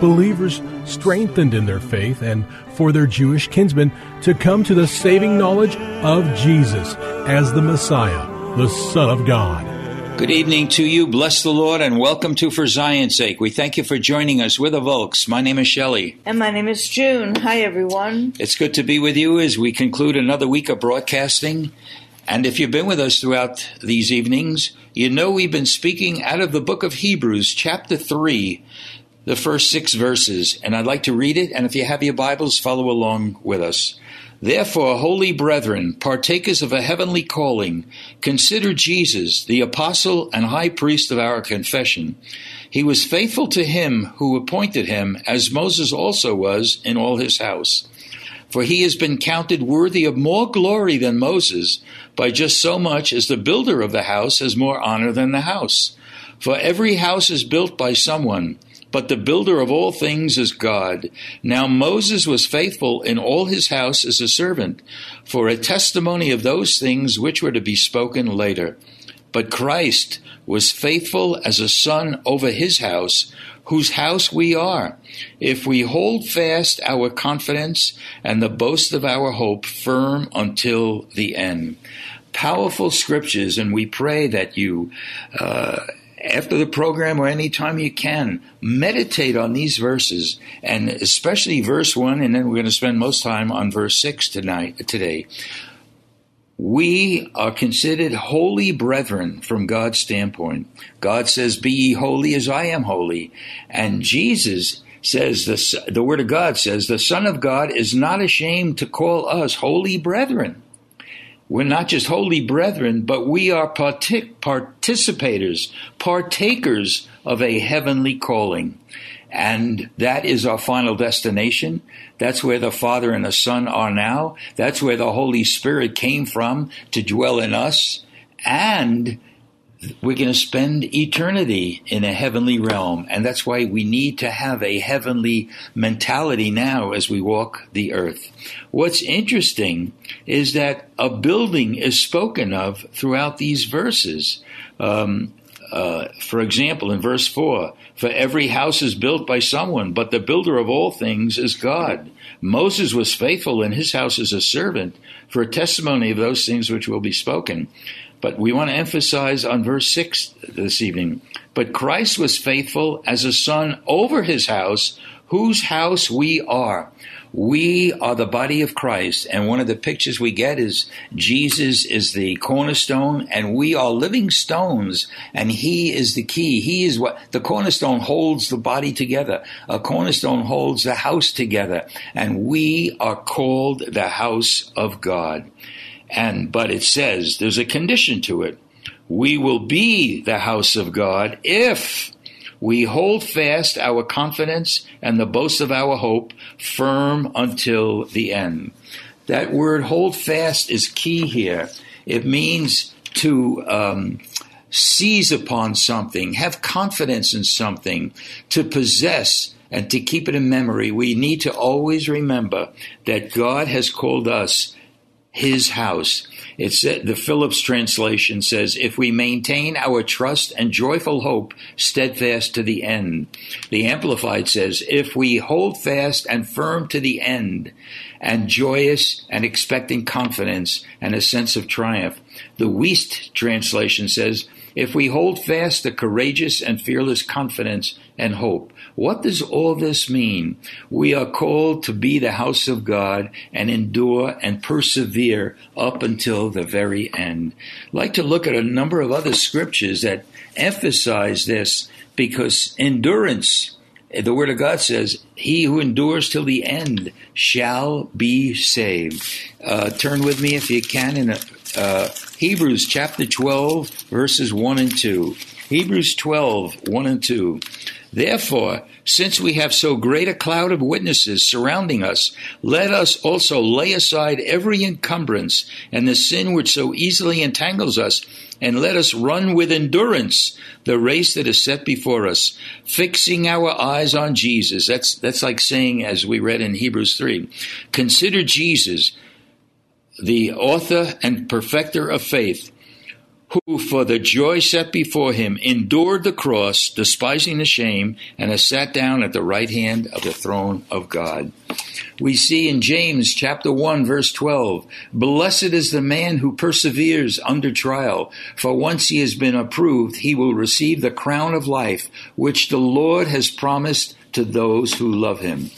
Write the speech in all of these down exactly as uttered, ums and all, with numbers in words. Believers strengthened in their faith and for their Jewish kinsmen to come to the saving knowledge of Jesus as the Messiah, the Son of God. Good evening to you. Bless the Lord and welcome to For Zion's Sake. We thank you for joining us. We're the Volks. My name is Shelley. And my name is June. Hi, everyone. It's good to be with you as we conclude another week of broadcasting. And if you've been with us throughout these evenings, you know we've been speaking out of the book of Hebrews, chapter three, the first six verses, and I'd like to read it, and if you have your Bibles, follow along with us. "Therefore, holy brethren, partakers of a heavenly calling, consider Jesus, the apostle and high priest of our confession. He was faithful to him who appointed him, as Moses also was in all his house. For he has been counted worthy of more glory than Moses, by just so much as the builder of the house has more honor than the house. For every house is built by someone, but the builder of all things is God. Now Moses was faithful in all his house as a servant, for a testimony of those things which were to be spoken later. But Christ was faithful as a son over his house, whose house we are, if we hold fast our confidence and the boast of our hope firm until the end." Powerful scriptures, and we pray that you, uh, after the program or any time you can, meditate on these verses, and especially verse one, and then we're going to spend most time on verse six tonight. Today, we are considered holy brethren from God's standpoint. God says, "Be ye holy as I am holy," and Jesus says, this, the Word of God says, "The Son of God is not ashamed to call us holy brethren." We're not just holy brethren, but we are partic- participators, partakers of a heavenly calling. And that is our final destination. That's where the Father and the Son are now. That's where the Holy Spirit came from to dwell in us. And we're going to spend eternity in a heavenly realm. And that's why we need to have a heavenly mentality now as we walk the earth. What's interesting is that a building is spoken of throughout these verses. Um, uh, for example, in verse four, "For every house is built by someone, but the builder of all things is God. Moses was faithful in his house as a servant, for a testimony of those things which will be spoken." But we want to emphasize on verse six this evening. "But Christ was faithful as a son over his house, whose house we are." We are the body of Christ. And one of the pictures we get is Jesus is the cornerstone, and we are living stones, and he is the key. He is what the cornerstone holds the body together. A cornerstone holds the house together, and we are called the house of God. And but it says there's a condition to it. We will be the house of God if we hold fast our confidence and the boast of our hope firm until the end. That word "hold fast" is key here. It means to um, seize upon something, have confidence in something, to possess and to keep it in memory. We need to always remember that God has called us his house. It's the Phillips translation says, "If we maintain our trust and joyful hope steadfast to the end." The Amplified says, "If we hold fast and firm to the end, and joyous and expecting confidence and a sense of triumph." The Wiest translation says, "If we hold fast the courageous and fearless confidence and hope. What does all this mean? We are called to be the house of God and endure and persevere up until the very end. I'd like to look at a number of other scriptures that emphasize this, because endurance, the Word of God says, he who endures till the end shall be saved. Uh, turn with me, if you can, in uh, Hebrews chapter twelve, verses one and two. Hebrews twelve, one and two. Therefore, since we have so great a cloud of witnesses surrounding us, let us also lay aside every encumbrance and the sin which so easily entangles us, and let us run with endurance the race that is set before us, fixing our eyes on Jesus. That's, that's like saying, as we read in Hebrews three, consider Jesus, the author and perfecter of faith, who for the joy set before him endured the cross, despising the shame, and has sat down at the right hand of the throne of God. We see in James chapter one, verse twelve, blessed is the man who perseveres under trial, for once he has been approved, he will receive the crown of life, which the Lord has promised to those who love him.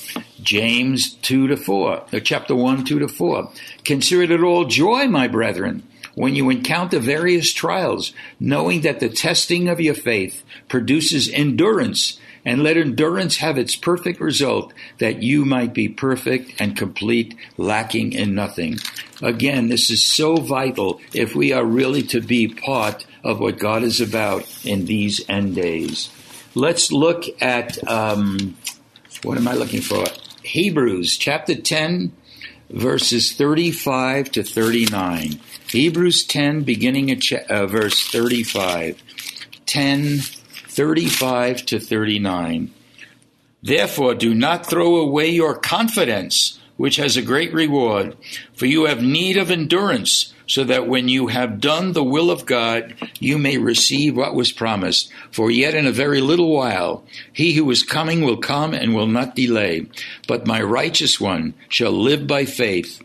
James two to four, chapter one, two to four. Consider it all joy, my brethren, when you encounter various trials, knowing that the testing of your faith produces endurance, and let endurance have its perfect result, that you might be perfect and complete, lacking in nothing. Again, this is so vital if we are really to be part of what God is about in these end days. Let's look at, um, what am I looking for? Hebrews chapter ten, verses thirty-five to thirty-nine. Hebrews ten, beginning at uh, verse thirty-five, ten, thirty-five to thirty-nine. Therefore, do not throw away your confidence, which has a great reward, for you have need of endurance, so that when you have done the will of God, you may receive what was promised. For yet in a very little while, he who is coming will come and will not delay. But my righteous one shall live by faith.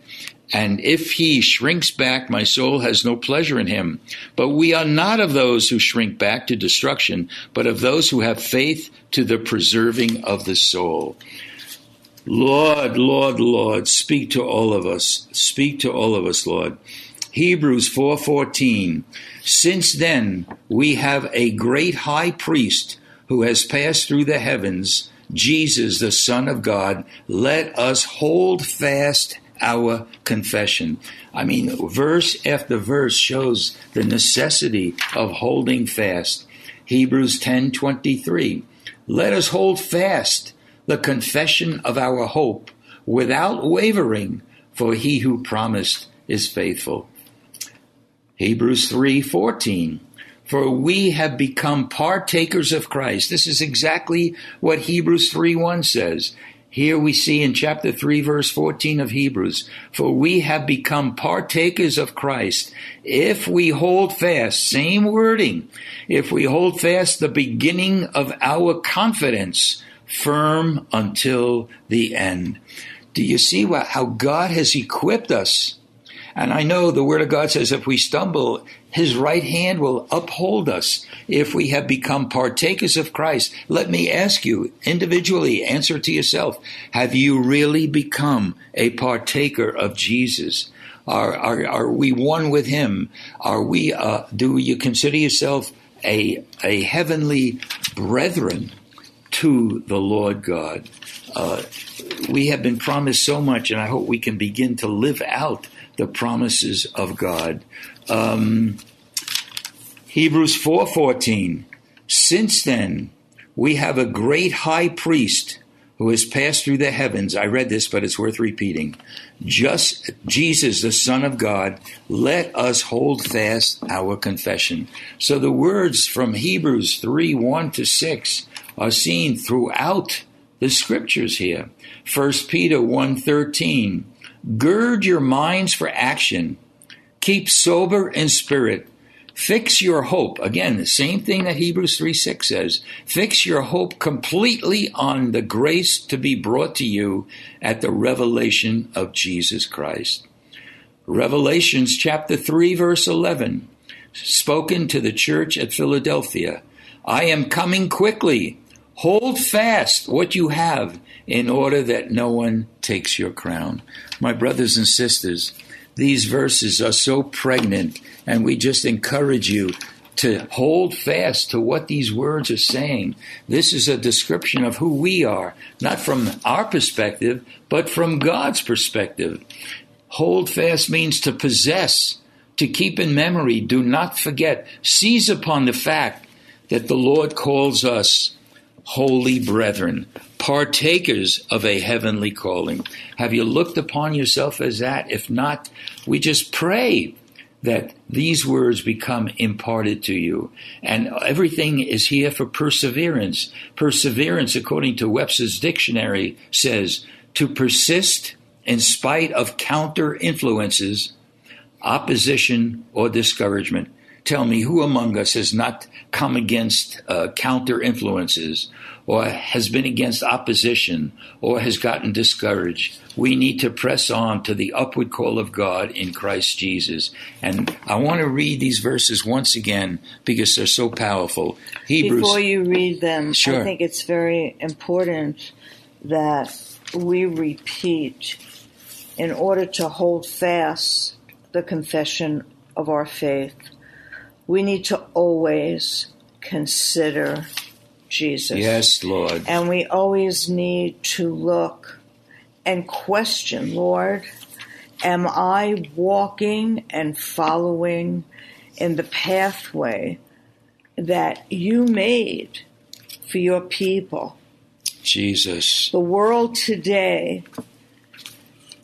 And if he shrinks back, my soul has no pleasure in him. But we are not of those who shrink back to destruction, but of those who have faith to the preserving of the soul. Lord, Lord, Lord, speak to all of us. Speak to all of us, Lord. Hebrews four fourteen. Since then, we have a great high priest who has passed through the heavens, Jesus, the Son of God. Let us hold fast our confession. I mean, verse after verse shows the necessity of holding fast. Hebrews ten twenty-three. Let us hold fast the confession of our hope without wavering, for he who promised is faithful. Hebrews three fourteen. For we have become partakers of Christ. This is exactly what Hebrews three one says. Here we see in chapter three, verse fourteen of Hebrews, for we have become partakers of Christ if we hold fast, same wording, if we hold fast the beginning of our confidence, firm until the end. Do you see what, how God has equipped us? And I know the Word of God says if we stumble, his right hand will uphold us if we have become partakers of Christ. Let me ask you individually, answer to yourself, have you really become a partaker of Jesus? Are, are, are we one with him? Are we, uh, do you consider yourself a, a heavenly brethren to the Lord God? Uh, we have been promised so much, and I hope we can begin to live out the promises of God. Um, Hebrews four fourteen. Since then, we have a great high priest who has passed through the heavens. I read this, but it's worth repeating. Just Jesus, the Son of God, let us hold fast our confession. So the words from Hebrews three one to six are seen throughout the scriptures here. First Peter one thirteen. Gird your minds for action. Keep sober in spirit. Fix your hope. Again, the same thing that Hebrews three six says. Fix your hope completely on the grace to be brought to you at the revelation of Jesus Christ. Revelations chapter three, verse eleven, spoken to the church at Philadelphia. I am coming quickly. Hold fast what you have in order that no one takes your crown. My brothers and sisters, these verses are so pregnant, and we just encourage you to hold fast to what these words are saying. This is a description of who we are, not from our perspective, but from God's perspective. Hold fast means to possess, to keep in memory, do not forget. Seize upon the fact that the Lord calls us holy brethren, partakers of a heavenly calling. Have you looked upon yourself as that? If not, we just pray that these words become imparted to you. And everything is here for perseverance. Perseverance, according to Webster's dictionary, says to persist in spite of counter influences, opposition, or discouragement. Tell me, who among us has not come against uh, counter influences, or has been against opposition, or has gotten discouraged? We need to press on to the upward call of God in Christ Jesus. And I want to read these verses once again because they're so powerful. Hebrews. Before you read them, sure. I think it's very important that we repeat in order to hold fast the confession of our faith. We need to always consider Jesus. Yes, Lord. And we always need to look and question, Lord, am I walking and following in the pathway that you made for your people? Jesus. The world today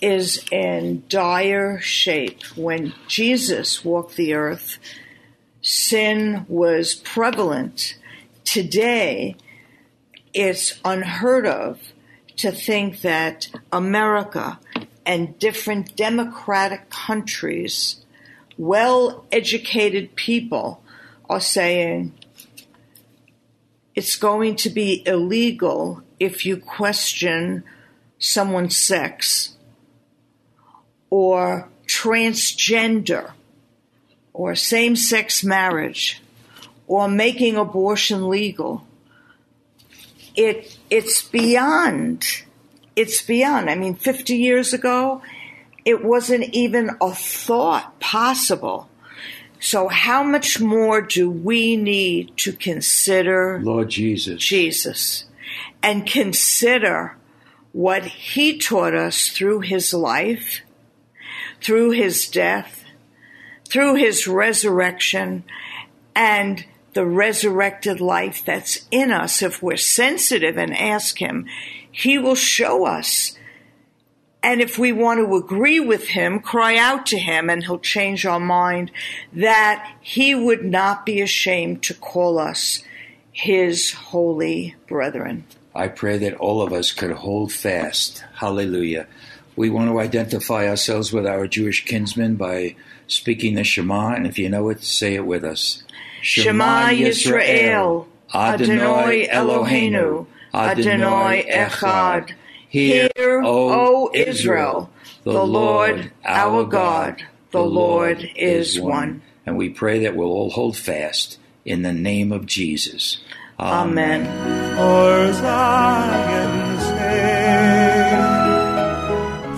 is in dire shape. When Jesus walked the earth, sin was prevalent. Today, it's unheard of to think that America and different democratic countries, well-educated people are saying it's going to be illegal if you question someone's sex or transgender, or same-sex marriage, or making abortion legal. It it's beyond. It's beyond. I mean, fifty years ago, it wasn't even a thought possible. So how much more do we need to consider Lord Jesus, Jesus, and consider what he taught us through his life, through his death, through his resurrection, and the resurrected life that's in us. If we're sensitive and ask him, he will show us. And if we want to agree with him, cry out to him, and he'll change our mind, that he would not be ashamed to call us his holy brethren. I pray that all of us could hold fast. Hallelujah. We want to identify ourselves with our Jewish kinsmen by speaking the Shema, and if you know it, say it with us. Shema Yisrael, Adonai Eloheinu, Adonai Echad. Hear, O Israel, the Lord our God, the Lord is one. And we pray that we'll all hold fast in the name of Jesus. Amen. For Zion's sake.